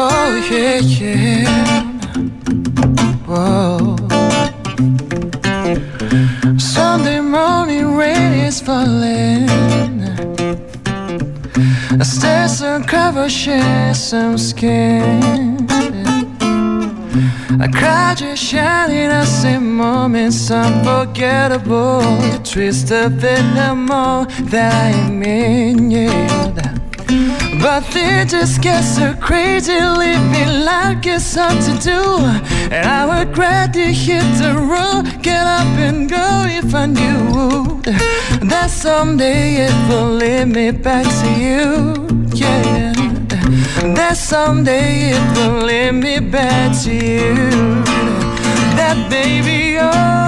Oh yeah yeah. Whoa. Sunday morning rain is falling. Stairs uncover shed some skin. I cried you shining I see moments unforgettable. You twisted the more that I mean you. Yeah. But they just get so crazy, leave me like it's something to do. And I regret you hit the road, get up and go if I knew that someday it will lead me back to you. Yeah, that someday it will lead me back to you. That baby, you're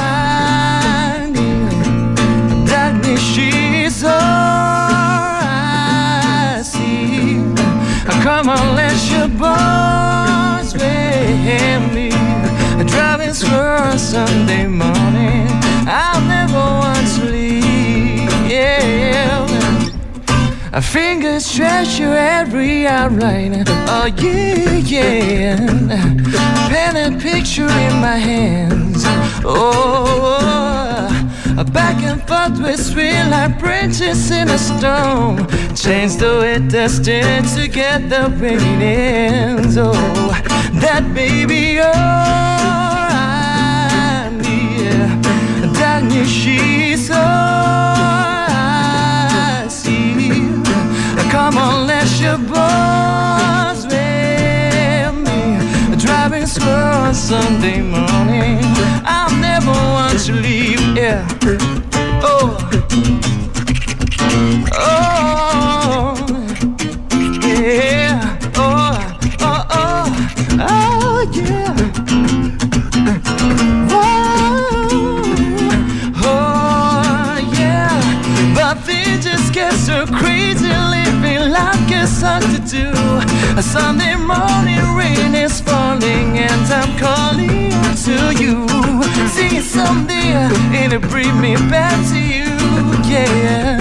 right. That means she's all. Come on, let your bones with me. Driving slow on Sunday morning, I'll never want to leave. Yeah. Our fingers stretch you every outline. Oh yeah, yeah. Pen and picture in my hands. Oh. Back and forth we swing like branches in a storm. Change the way destined together when it ends. Oh, that baby, oh, I need that new she's all I see. Come on, let's your bones with me. Driving slow on Sunday morning. I'll never want to leave. Yeah. Oh. Oh. Yeah. Oh. Oh. Oh. Oh. Yeah. Whoa. Oh. Yeah. But they just get so crazy, living like it's something to do. A Sunday morning rain is falling, and I'm calling to you. See someday it'll bring me back to you, yeah.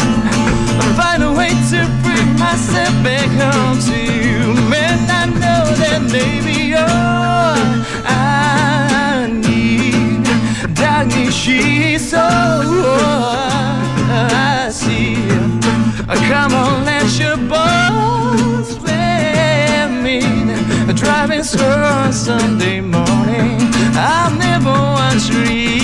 I'll find a way to bring myself back home to you. Man, I know that maybe all I need, that need she's all I see. Come on, let your bones wear me. Driving slow on Sunday morning. I'll never want to read.